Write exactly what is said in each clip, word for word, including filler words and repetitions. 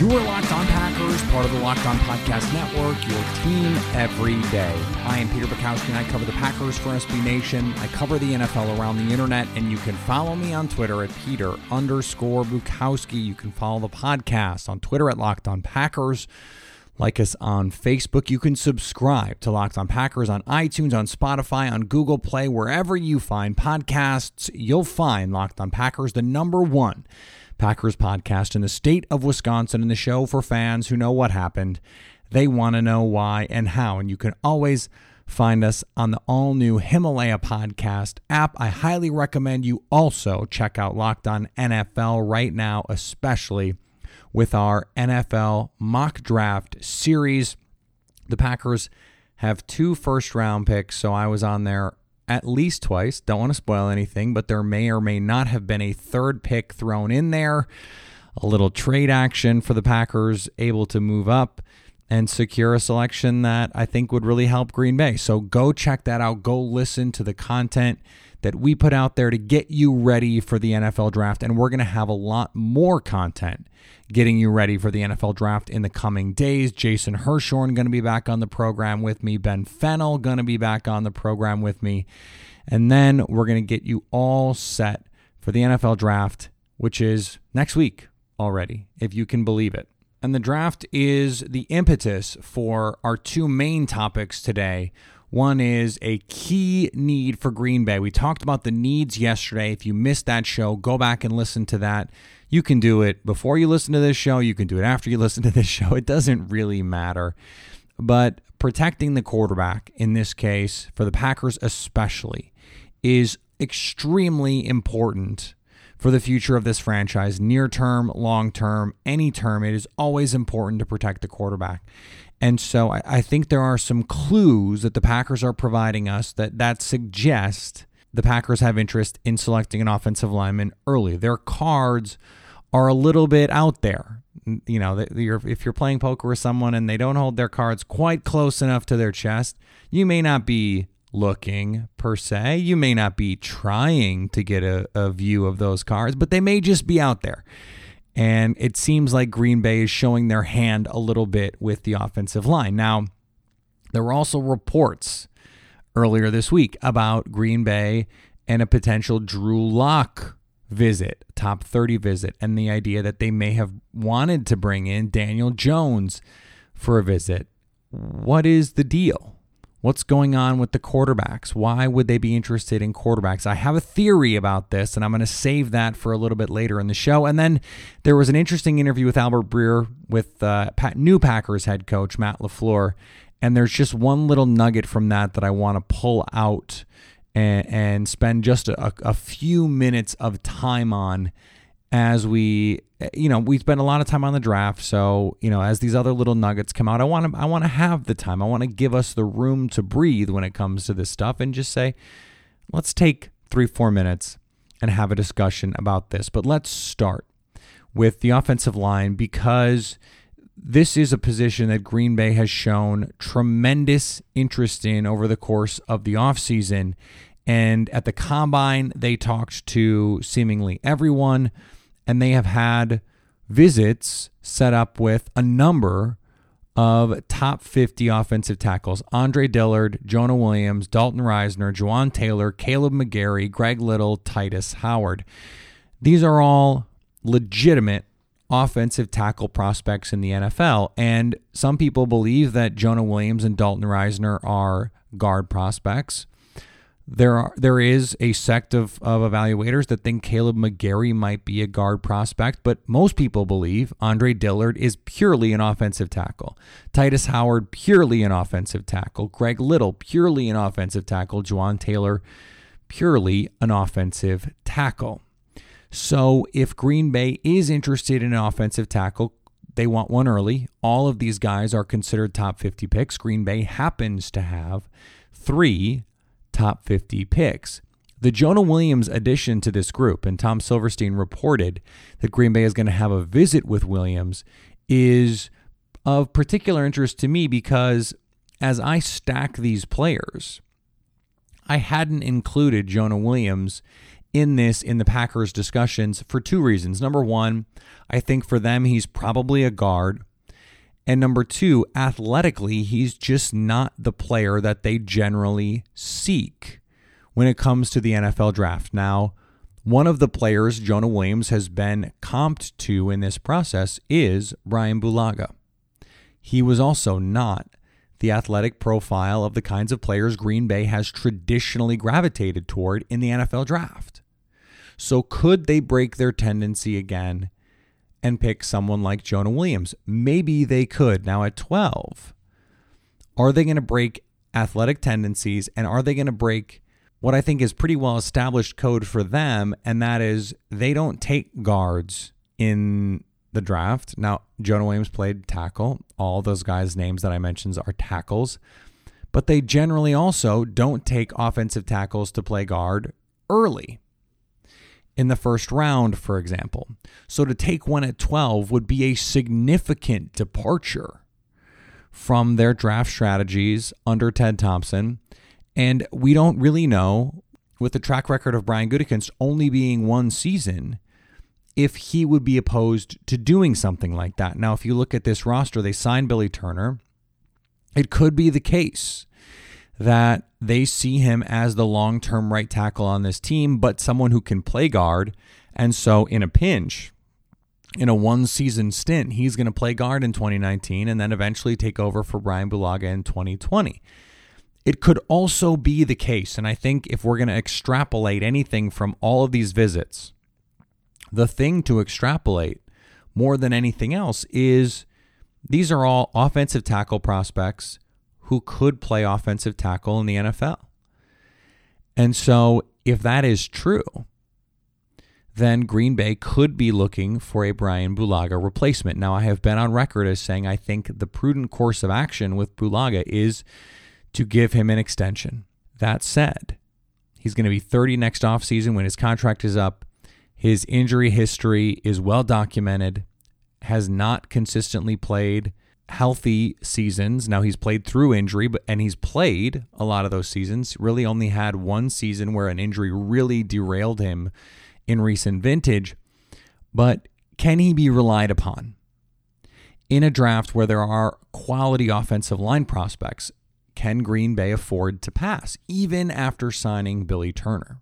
You are Locked On Packers, part of the Locked On Podcast Network, your team every day. I am Peter Bukowski, and I cover the Packers for S B Nation. I cover the N F L around the internet, and you can follow me on Twitter at Peter underscore Bukowski. You can follow the podcast on Twitter at Locked On Packers. Like us on Facebook. You can subscribe to Locked On Packers on iTunes, on Spotify, on Google Play, wherever you find podcasts. You'll find Locked On Packers, the number one Packers podcast in the state of Wisconsin, and the show for fans who know what happened. They want to know why and how, and you can always find us on the all-new Himalaya podcast app. I highly recommend you also check out Locked On N F L right now, especially with our N F L mock draft series. The Packers have two first-round picks, so I was on there at least twice. Don't want to spoil anything, but there may or may not have been a third pick thrown in there. A little trade action for the Packers, able to move up and secure a selection that I think would really help Green Bay. So go check that out. Go listen to the content that we put out there to get you ready for the N F L draft. And we're going to have a lot more content getting you ready for the N F L draft in the coming days. Jason Hershorn going to be back on the program with me. Ben Fennell going to be back on the program with me. And then we're going to get you all set for the N F L draft, which is next week already, if you can believe it. And the draft is the impetus for our two main topics today. One is a key need for Green Bay. We talked about the needs yesterday. If you missed that show, go back and listen to that. You can do it before you listen to this show. You can do it after you listen to this show. It doesn't really matter. But protecting the quarterback in this case, for the Packers especially, is extremely important for the future of this franchise, near term, long term, any term. It is always important to protect the quarterback. And so I, I think there are some clues that the Packers are providing us that, that suggest the Packers have interest in selecting an offensive lineman early. Their cards are a little bit out there. You know, you're, if you're playing poker with someone and they don't hold their cards quite close enough to their chest, you may not be looking per se. You may not be trying to get a, a view of those cards, but they may just be out there. And it seems like Green Bay is showing their hand a little bit with the offensive line. Now, there were also reports earlier this week about Green Bay and a potential Drew Lock visit, top thirty visit, and the idea that they may have wanted to bring in Daniel Jones for a visit. What is the deal? What's going on with the quarterbacks? Why would they be interested in quarterbacks? I have a theory about this, and I'm going to save that for a little bit later in the show. And then there was an interesting interview with Albert Breer with uh, new Packers head coach Matt LaFleur, and there's just one little nugget from that that I want to pull out and, and spend just a, a few minutes of time on. As we, you know, we spend a lot of time on the draft. So, you know, as these other little nuggets come out, I want to, I want to have the time. I want to give us the room to breathe when it comes to this stuff and just say, let's take three, four minutes and have a discussion about this. But let's start with the offensive line, because this is a position that Green Bay has shown tremendous interest in over the course of the offseason. And at the combine, they talked to seemingly everyone. And they have had visits set up with a number of top fifty offensive tackles. Andre Dillard, Jonah Williams, Dalton Risner, Jawaan Taylor, Kaleb McGary, Greg Little, Titus Howard. These are all legitimate offensive tackle prospects in the N F L. And some people believe that Jonah Williams and Dalton Risner are guard prospects. There are there is a sect of, of evaluators that think Kaleb McGary might be a guard prospect, but most people believe Andre Dillard is purely an offensive tackle. Titus Howard, purely an offensive tackle. Greg Little, purely an offensive tackle. Jawaan Taylor, purely an offensive tackle. So if Green Bay is interested in an offensive tackle, They want one early. All of these guys are considered top fifty picks. Green Bay happens to have three top fifty picks. The Jonah Williams addition to this group, and Tom Silverstein reported that Green Bay is going to have a visit with Williams, is of particular interest to me because as I stack these players, I hadn't included Jonah Williams in this, in the Packers discussions for two reasons. Number one, I think for them, he's probably a guard. And number two, athletically, he's just not the player that they generally seek when it comes to the N F L draft. Now, one of the players Jonah Williams has been comped to in this process is Brian Bulaga. He was also not the athletic profile of the kinds of players Green Bay has traditionally gravitated toward in the N F L draft. So could they break their tendency again and pick someone like Jonah Williams? Maybe they could. Now at twelve, are they going to break athletic tendencies, and are they going to break what I think is pretty well established code for them, and that is they don't take guards in the draft? Now, Jonah Williams played tackle. All those guys' names that I mentioned are tackles, but they generally also don't take offensive tackles to play guard early in the first round, for example. So to take one at twelve would be a significant departure from their draft strategies under Ted Thompson. And we don't really know, with the track record of Brian Gutekunst only being one season, if he would be opposed to doing something like that. Now, if you look at this roster, they signed Billy Turner. It could be the case that they see him as the long-term right tackle on this team, but someone who can play guard. And so in a pinch, in a one-season stint, he's going to play guard in twenty nineteen and then eventually take over for Brian Bulaga in twenty twenty. It could also be the case, and I think if we're going to extrapolate anything from all of these visits, the thing to extrapolate more than anything else is these are all offensive tackle prospects who could play offensive tackle in the N F L. And so if that is true, then Green Bay could be looking for a Brian Bulaga replacement. Now, I have been on record as saying I think the prudent course of action with Bulaga is to give him an extension. That said, he's going to be thirty next offseason when his contract is up. His injury history is well documented, has not consistently played healthy seasons. Now, he's played through injury, but and he's played a lot of those seasons, really only had one season where an injury really derailed him in recent vintage. But can he be relied upon in a draft where there are quality offensive line prospects? Can Green Bay afford to pass, even after signing Billy Turner?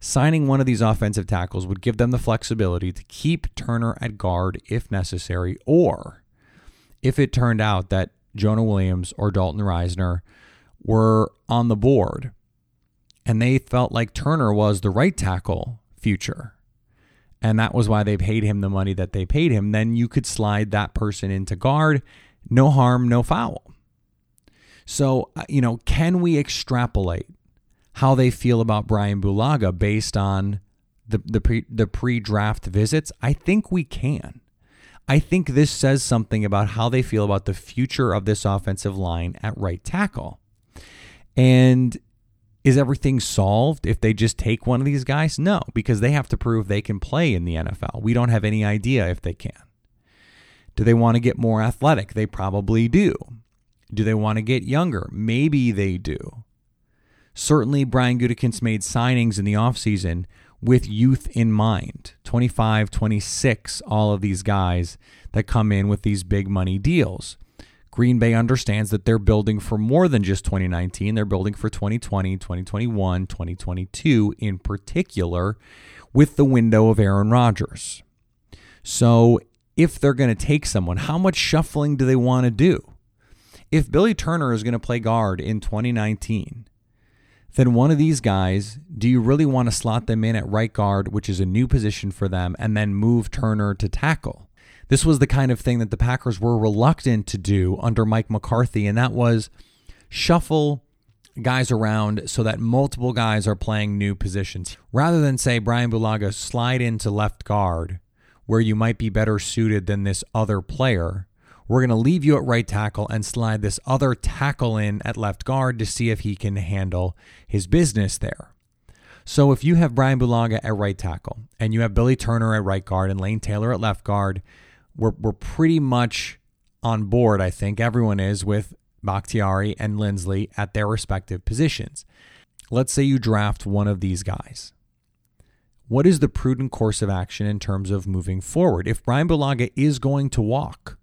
Signing one of these offensive tackles would give them the flexibility to keep Turner at guard if necessary, or if it turned out that Jonah Williams or Dalton Risner were on the board and they felt like Turner was the right tackle future, and that was why they paid him the money that they paid him, then you could slide that person into guard. No harm, no foul. So, you know, can we extrapolate how they feel about Brian Bulaga based on the the, pre, the pre-draft visits? I think we can. I think this says something about how they feel about the future of this offensive line at right tackle. And is everything solved if they just take one of these guys? No, because they have to prove they can play in the N F L. We don't have any idea if they can. Do they want to get more athletic? They probably do. Do they want to get younger? Maybe they do. Certainly, Brian Gutekunst made signings in the offseason with youth in mind. twenty-five, twenty-six, all of these guys that come in with these big money deals. Green Bay understands that they're building for more than just twenty nineteen. They're building for twenty twenty, twenty twenty-one, twenty twenty-two in particular, with the window of Aaron Rodgers. So if they're going to take someone, how much shuffling do they want to do? If Billy Turner is going to play guard in twenty nineteen, then one of these guys, do you really want to slot them in at right guard, which is a new position for them, and then move Turner to tackle? This was the kind of thing that the Packers were reluctant to do under Mike McCarthy, and that was shuffle guys around so that multiple guys are playing new positions. Rather than say, Brian Bulaga, slide into left guard, where you might be better suited than this other player. We're going to leave you at right tackle and slide this other tackle in at left guard to see if he can handle his business there. So if you have Brian Bulaga at right tackle and you have Billy Turner at right guard and Lane Taylor at left guard, we're we're pretty much on board, I think. Everyone is with Bakhtiari and Lindsley at their respective positions. Let's say you draft one of these guys. What is the prudent course of action in terms of moving forward? If Brian Bulaga is going to walk,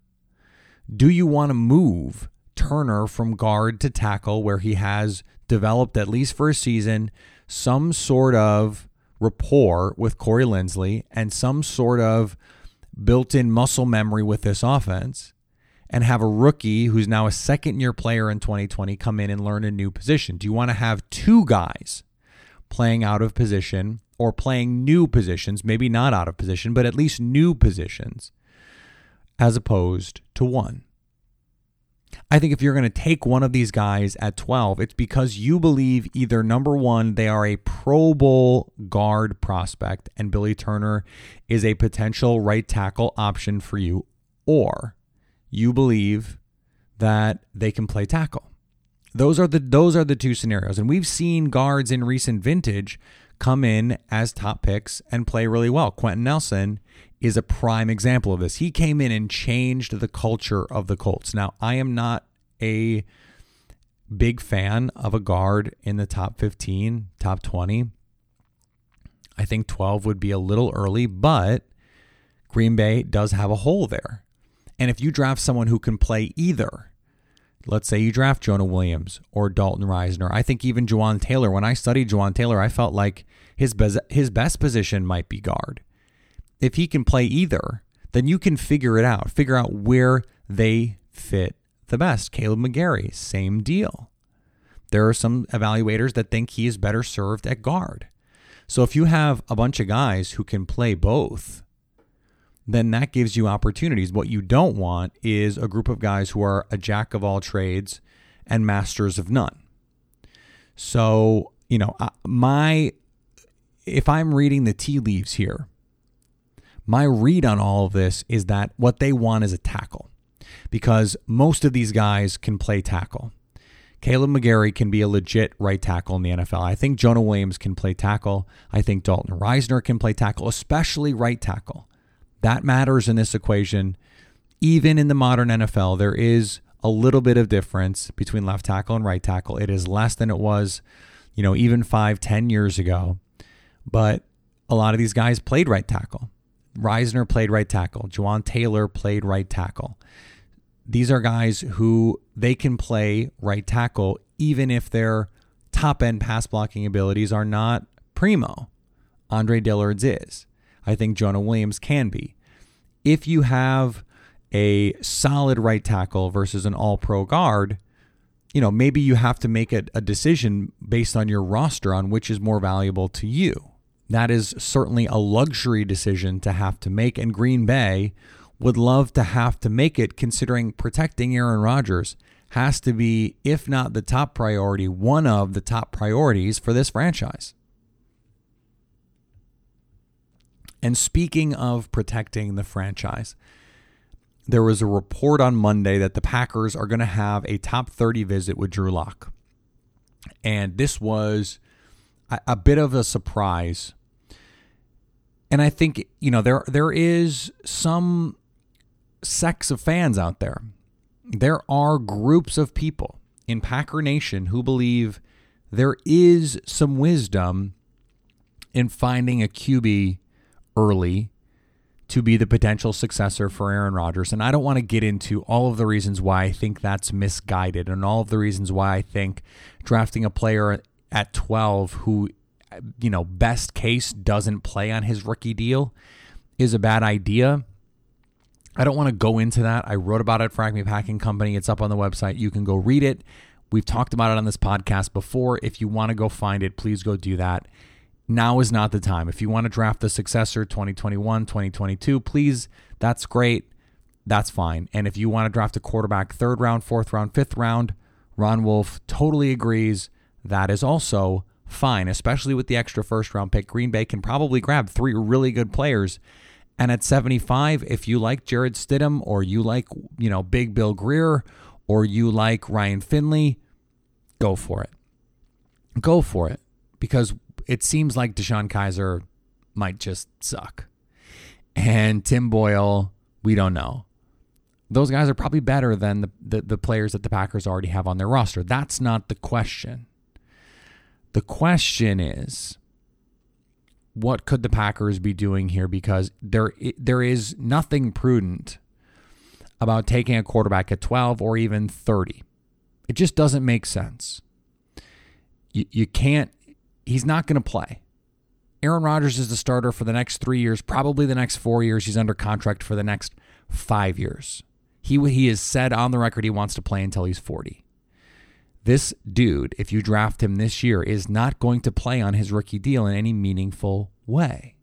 do you want to move Turner from guard to tackle where he has developed, at least for a season, some sort of rapport with Corey Lindsley and some sort of built-in muscle memory with this offense, and have a rookie who's now a second-year player in twenty twenty come in and learn a new position? Do you want to have two guys playing out of position or playing new positions, maybe not out of position, but at least new positions, as opposed to one? I think if you're going to take one of these guys at twelve, it's because you believe either, number one, they are a Pro Bowl guard prospect and Billy Turner is a potential right tackle option for you, or you believe that they can play tackle. Those are the those are the two scenarios. And we've seen guards in recent vintage come in as top picks and play really well. Quentin Nelson is a prime example of this. He came in and changed the culture of the Colts. Now, I am not a big fan of a guard in the top fifteen, top twenty. I think twelve would be a little early, but Green Bay does have a hole there. And if you draft someone who can play either, let's say you draft Jonah Williams or Dalton Risner. I think even Jawaan Taylor, when I studied Jawaan Taylor, I felt like his best, his best position might be guard. If he can play either, then you can figure it out. Figure out where they fit the best. Kaleb McGary, same deal. There are some evaluators that think he is better served at guard. So if you have a bunch of guys who can play both, then that gives you opportunities. What you don't want is a group of guys who are a jack of all trades and masters of none. So, you know, my if I'm reading the tea leaves here, my read on all of this is that what they want is a tackle, because most of these guys can play tackle. Kaleb McGary can be a legit right tackle in the N F L. I think Jonah Williams can play tackle. I think Dalton Risner can play tackle, especially right tackle. That matters in this equation. Even in the modern N F L, there is a little bit of difference between left tackle and right tackle. It is less than it was, you know, even five, ten years ago. But a lot of these guys played right tackle. Risner played right tackle. Jawaan Taylor played right tackle. These are guys who they can play right tackle even if their top-end pass-blocking abilities are not primo. Andre Dillard's is. I think Jonah Williams can be. If you have a solid right tackle versus an all-pro guard, you know, maybe you have to make a, a decision based on your roster on which is more valuable to you. That is certainly a luxury decision to have to make, and Green Bay would love to have to make it, considering protecting Aaron Rodgers has to be, if not the top priority, one of the top priorities for this franchise. And speaking of protecting the franchise, there was a report on Monday that the Packers are going to have a top thirty visit with Drew Lock. And this was a, a bit of a surprise. And I think, you know, there there is some sects of fans out there. There are groups of people in Packer Nation who believe there is some wisdom in finding a Q B early to be the potential successor for Aaron Rodgers. And I don't want to get into all of the reasons why I think that's misguided and all of the reasons why I think drafting a player at twelve who, you know, best case doesn't play on his rookie deal is a bad idea. I don't want to go into that. I wrote about it for Acme Packing Company. It's up on the website. You can go read it. We've talked about it on this podcast before. If you want to go find it, please go do that. Now is not the time. If you want to draft the successor twenty twenty-one, twenty twenty-two, please, that's great. That's fine. And if you want to draft a quarterback third round, fourth round, fifth round, Ron Wolf totally agrees. That is also fine, especially with the extra first round pick. Green Bay can probably grab three really good players And at seventy-five, if you like Jarrett Stidham, or you like, you know, Big Bill Greer, or you like Ryan Finley, go for it. Go for it. Because it seems like DeShone Kizer might just suck. And Tim Boyle, we don't know. Those guys are probably better than the, the, the players that the Packers already have on their roster. That's not the question. The question is, what could the Packers be doing here? Because there there is nothing prudent about taking a quarterback at twelve or even thirty. It just doesn't make sense. You, you can't, he's not going to play. Aaron Rodgers is the starter for the next three years, probably the next four years. He's under contract for the next five years. He, he has said on the record he wants to play until he's forty. This dude, if you draft him this year, is not going to play on his rookie deal in any meaningful way.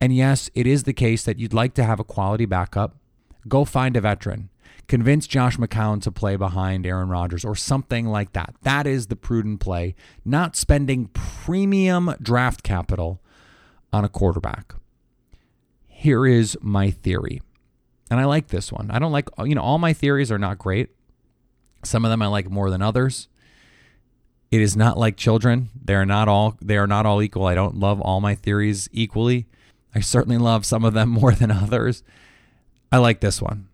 And yes, it is the case that you'd like to have a quality backup. Go find a veteran. Convince Josh McCown to play behind Aaron Rodgers or something like that. That is the prudent play, not spending premium draft capital on a quarterback. Here is my theory. And I like this one. I don't like, you know, all my theories are not great. Some of them I like more than others. It is not like children. They are not all they are not all equal. I don't love all my theories equally. I certainly love some of them more than others. I like this one.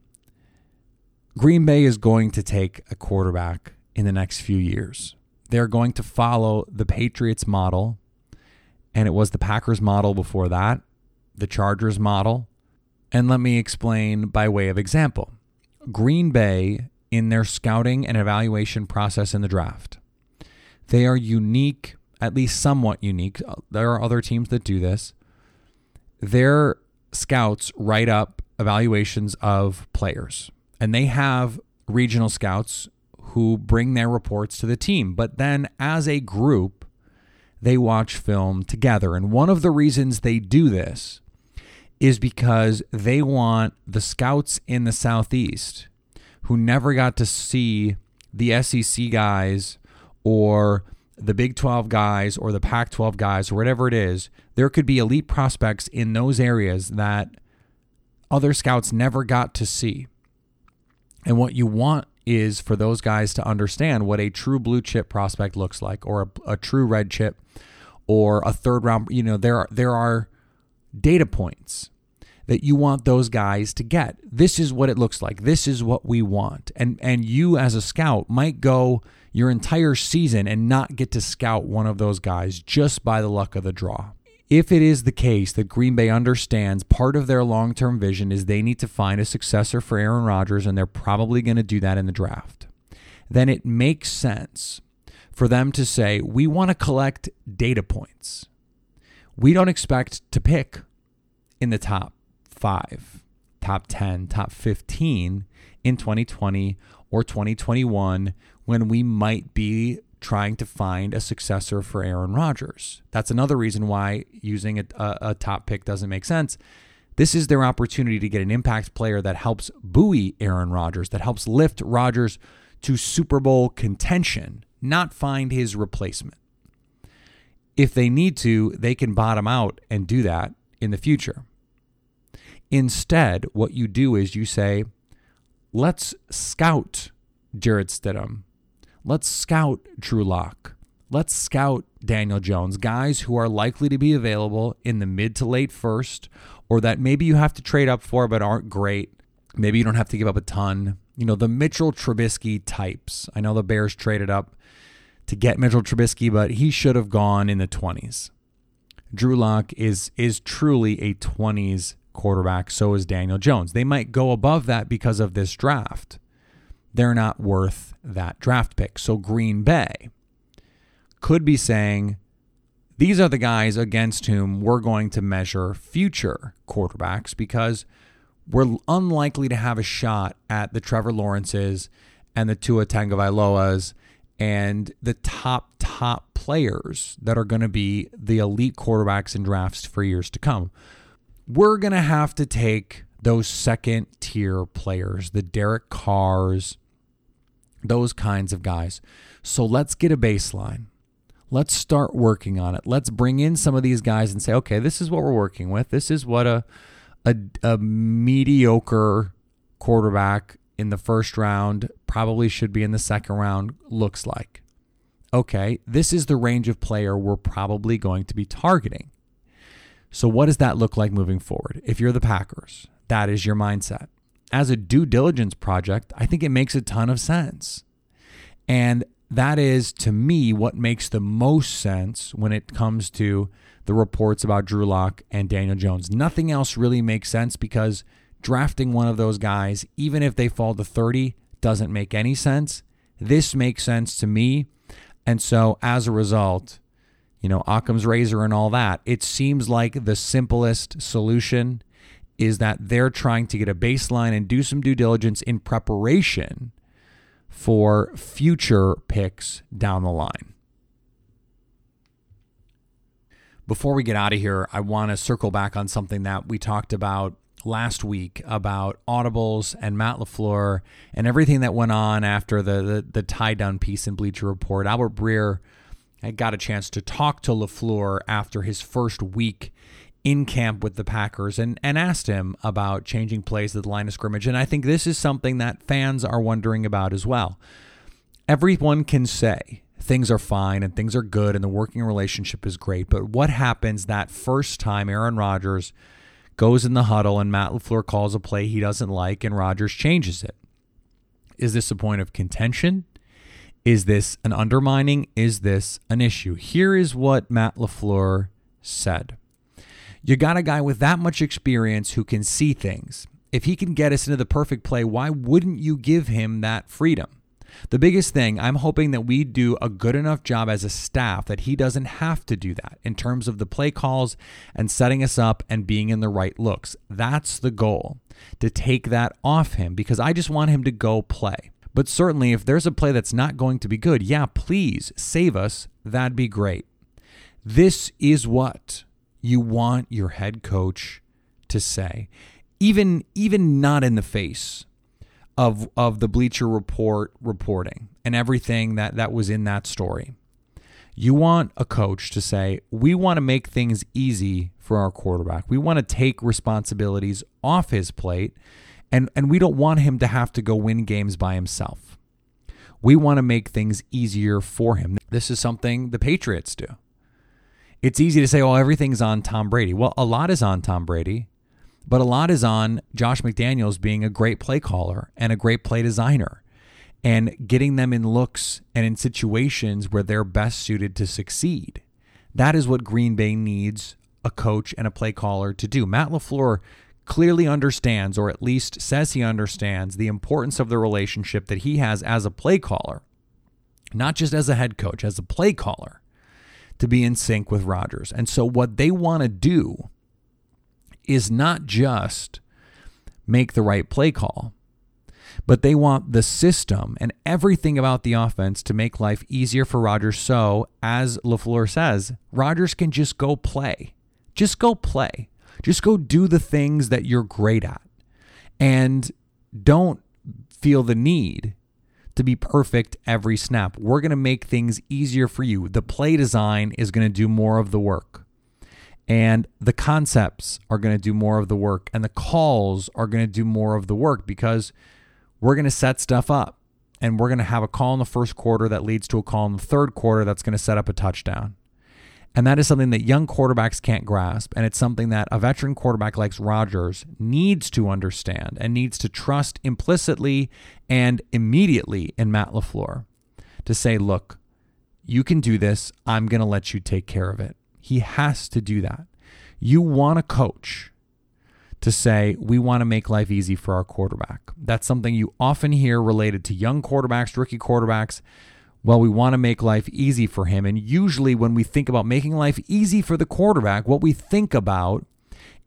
Green Bay is going to take a quarterback in the next few years. They're going to follow the Patriots model, and it was the Packers model before that, the Chargers model. And let me explain by way of example. Green Bay, in their scouting and evaluation process in the draft, they are unique, at least somewhat unique. There are other teams that do this. Their scouts write up evaluations of players, and they have regional scouts who bring their reports to the team. But then as a group, they watch film together. And one of the reasons they do this is because they want the scouts in the Southeast who never got to see the S E C guys or the Big twelve guys or the Pac twelve guys or whatever it is. There could be elite prospects in those areas that other scouts never got to see. And what you want is for those guys to understand what a true blue chip prospect looks like, or a, a true red chip, or a third round. You know, there are, there are data points that you want those guys to get. This is what it looks like. This is what we want. And and you as a scout might go your entire season and not get to scout one of those guys just by the luck of the draw. If it is the case that Green Bay understands part of their long-term vision is they need to find a successor for Aaron Rodgers, and they're probably going to do that in the draft, then it makes sense for them to say, we want to collect data points. We don't expect to pick in the top five, top ten, top fifteen in twenty twenty or twenty twenty-one, when we might be trying to find a successor for Aaron Rodgers. That's another reason why using a, a, a top pick doesn't make sense. This is their opportunity to get an impact player that helps buoy Aaron Rodgers, that helps lift Rodgers to Super Bowl contention, not find his replacement. If they need to, they can bottom out and do that in the future. Instead, what you do is you say, let's scout Jarrett Stidham. Let's scout Drew Lock. Let's scout Daniel Jones, guys who are likely to be available in the mid to late first, or that maybe you have to trade up for but aren't great. Maybe you don't have to give up a ton. You know, the Mitchell Trubisky types. I know the Bears traded up to get Mitchell Trubisky, but he should have gone in the twenties. Drew Lock is, is truly a twenties quarterback. So is Daniel Jones. They might go above that because of this draft. They're not worth that draft pick. So Green Bay could be saying, these are the guys against whom we're going to measure future quarterbacks, because we're unlikely to have a shot at the Trevor Lawrences and the Tua Tagovailoas and the top, top players that are going to be the elite quarterbacks in drafts for years to come. We're going to have to take those second-tier players, the Derek Carrs, those kinds of guys. So let's get a baseline. Let's start working on it. Let's bring in some of these guys and say, okay, this is what we're working with. This is what a a, a mediocre quarterback in the first round, probably should be in the second round, looks like. Okay, this is the range of player we're probably going to be targeting. So what does that look like moving forward? If you're the Packers, that is your mindset. As a due diligence project, I think it makes a ton of sense. And that is, to me, what makes the most sense when it comes to the reports about Drew Lock and Daniel Jones. Nothing else really makes sense, because drafting one of those guys, even if they fall to thirty, doesn't make any sense. This makes sense to me. And so as a result, you know, Occam's razor and all that, it seems like the simplest solution is that they're trying to get a baseline and do some due diligence in preparation for future picks down the line. Before we get out of here, I want to circle back on something that we talked about last week about audibles and Matt LaFleur and everything that went on after the, the, the tie-down piece in Bleacher Report. Albert Breer got a chance to talk to LaFleur after his first week in camp with the Packers and, and asked him about changing plays at the line of scrimmage. And I think this is something that fans are wondering about as well. Everyone can say things are fine and things are good and the working relationship is great, but what happens that first time Aaron Rodgers goes in the huddle and Matt LaFleur calls a play he doesn't like and Rodgers changes it? Is this a point of contention? Is this an undermining? Is this an issue? Here is what Matt LaFleur said. You got a guy with that much experience who can see things. If he can get us into the perfect play, why wouldn't you give him that freedom? The biggest thing, I'm hoping that we do a good enough job as a staff that he doesn't have to do that in terms of the play calls and setting us up and being in the right looks. That's the goal, to take that off him, because I just want him to go play. But certainly if there's a play that's not going to be good, yeah, please save us. That'd be great. This is what you want your head coach to say, even, even not in the face of of the Bleacher Report reporting and everything that, that was in that story. You want a coach to say, we want to make things easy for our quarterback. We want to take responsibilities off his plate, and, and we don't want him to have to go win games by himself. We want to make things easier for him. This is something the Patriots do. It's easy to say, oh, everything's on Tom Brady. Well, a lot is on Tom Brady, but a lot is on Josh McDaniels being a great play caller and a great play designer and getting them in looks and in situations where they're best suited to succeed. That is what Green Bay needs a coach and a play caller to do. Matt LaFleur clearly understands, or at least says he understands, the importance of the relationship that he has as a play caller, not just as a head coach, as a play caller, to be in sync with Rodgers. And so what they want to do is not just make the right play call, but they want the system and everything about the offense to make life easier for Rodgers. So, as LaFleur says, Rodgers can just go play. Just go play. Just go do the things that you're great at. And don't feel the need to be perfect every snap. We're going to make things easier for you. The play design is going to do more of the work, and the concepts are going to do more of the work, and the calls are going to do more of the work, because we're going to set stuff up and we're going to have a call in the first quarter that leads to a call in the third quarter that's going to set up a touchdown. And that is something that young quarterbacks can't grasp, and it's something that a veteran quarterback like Rodgers needs to understand and needs to trust implicitly and immediately in Matt LaFleur to say, look, you can do this. I'm going to let you take care of it. He has to do that. You want a coach to say, we want to make life easy for our quarterback. That's something you often hear related to young quarterbacks, rookie quarterbacks. Well, we want to make life easy for him. And usually when we think about making life easy for the quarterback, what we think about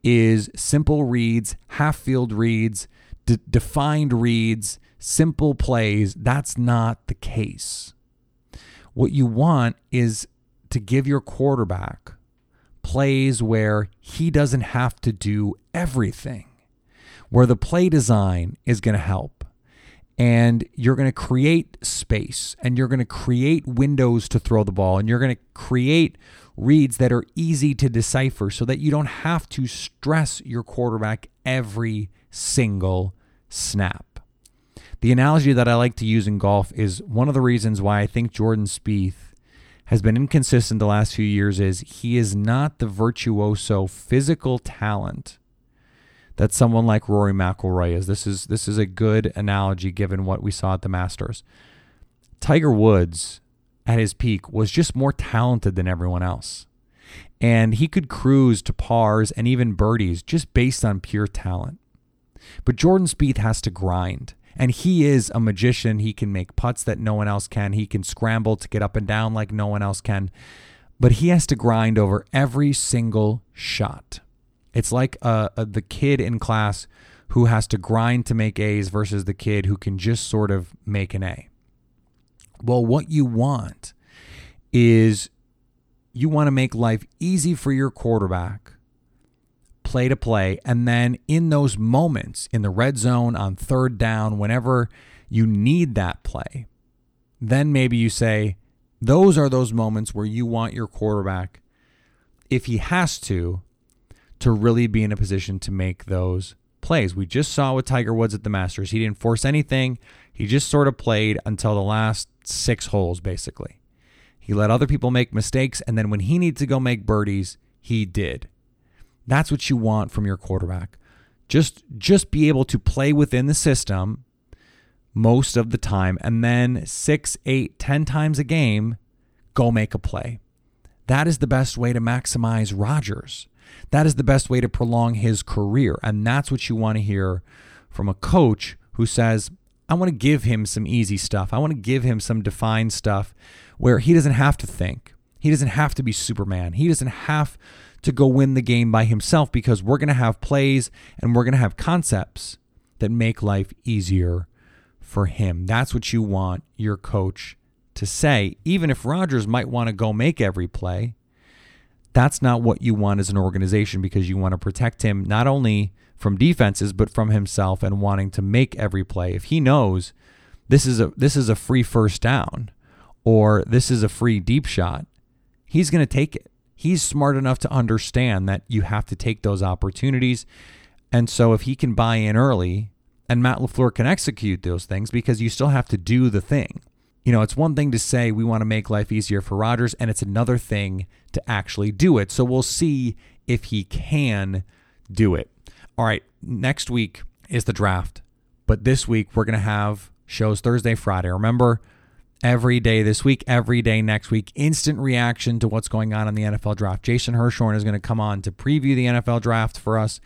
is simple reads, half-field reads, d- defined reads, simple plays. That's not the case. What you want is to give your quarterback plays where he doesn't have to do everything, where the play design is going to help, and you're going to create space, and you're going to create windows to throw the ball, and you're going to create reads that are easy to decipher so that you don't have to stress your quarterback every single snap. The analogy that I like to use in golf is one of the reasons why I think Jordan Spieth has been inconsistent the last few years is he is not the virtuoso physical talent that someone like Rory McIlroy is. This is this is a good analogy given what we saw at the Masters. Tiger Woods at his peak was just more talented than everyone else. And he could cruise to pars and even birdies just based on pure talent. But Jordan Spieth has to grind. And he is a magician. He can make putts that no one else can. He can scramble to get up and down like no one else can. But he has to grind over every single shot. It's like uh, the kid in class who has to grind to make A's versus the kid who can just sort of make an A. Well, what you want is you want to make life easy for your quarterback, play to play, and then in those moments, in the red zone, on third down, whenever you need that play, then maybe you say, those are those moments where you want your quarterback, if he has to, to really be in a position to make those plays. We just saw with Tiger Woods at the Masters. He didn't force anything. He just sort of played until the last six holes, basically. He let other people make mistakes, and then when he needed to go make birdies, he did. That's what you want from your quarterback. Just just be able to play within the system most of the time, and then six, eight, ten times a game, go make a play. That is the best way to maximize Rodgers. That is the best way to prolong his career. And that's what you want to hear from a coach who says, I want to give him some easy stuff. I want to give him some defined stuff where he doesn't have to think. He doesn't have to be Superman. He doesn't have to go win the game by himself, because we're going to have plays and we're going to have concepts that make life easier for him. That's what you want your coach to say. Even if Rodgers might want to go make every play, that's not what you want as an organization, because you want to protect him not only from defenses but from himself and wanting to make every play. If he knows this is a this is a free first down or this is a free deep shot, he's going to take it. He's smart enough to understand that you have to take those opportunities. And so if he can buy in early, and Matt LaFleur can execute those things, because you still have to do the thing. You know, it's one thing to say we want to make life easier for Rodgers, and it's another thing to actually do it. So we'll see if he can do it. All right, next week is the draft, but this week we're going to have shows Thursday, Friday. Remember, every day this week, every day next week, instant reaction to what's going on in the N F L draft. Jason Hershorn is going to come on to preview the N F L draft for us.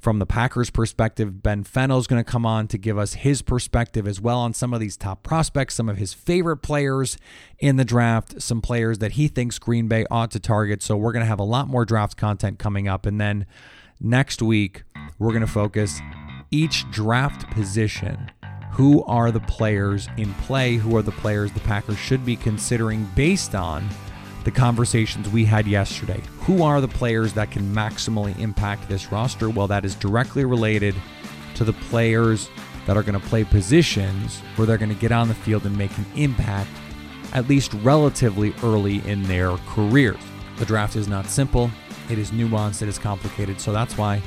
From the Packers' perspective, Ben Fennell is going to come on to give us his perspective as well on some of these top prospects, some of his favorite players in the draft, some players that he thinks Green Bay ought to target. So we're going to have a lot more draft content coming up. And then next week, we're going to focus each draft position. Who are the players in play? Who are the players the Packers should be considering based on the conversations we had yesterday? Who are the players that can maximally impact this roster? Well, that is directly related to the players that are going to play positions where they're going to get on the field and make an impact, at least relatively early in their careers. The draft is not simple. It is nuanced. It is complicated. So that's why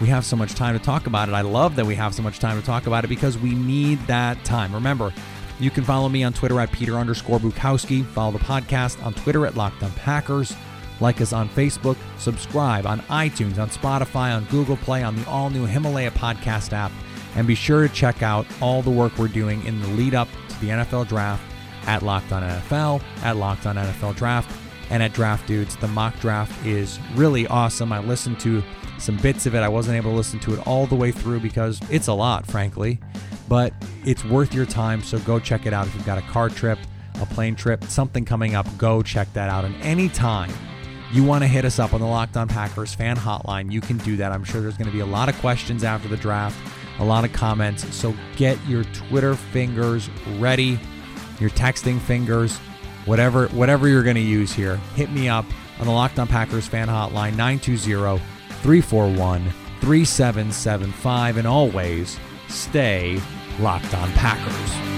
we have so much time to talk about it. I love that we have so much time to talk about it, because we need that time. Remember, you can follow me on Twitter at Peter underscore Bukowski. Follow the podcast on Twitter at Locked On Packers. Like us on Facebook. Subscribe on iTunes, on Spotify, on Google Play, on the all-new Himalaya podcast app. And be sure to check out all the work we're doing in the lead-up to the N F L Draft at Locked On N F L, at Locked On N F L Draft, and at Draft Dudes. The mock draft is really awesome. I listened to some bits of it. I wasn't able to listen to it all the way through because it's a lot, frankly. But it's worth your time, so go check it out. If you've got a car trip, a plane trip, something coming up, go check that out. And anytime you want to hit us up on the Locked On Packers fan hotline, you can do that. I'm sure there's going to be a lot of questions after the draft, a lot of comments. So get your Twitter fingers ready, your texting fingers, whatever whatever you're going to use here. Hit me up on the Locked On Packers fan hotline, nine two zero, three four one, three seven seven five, and always stay locked on Packers.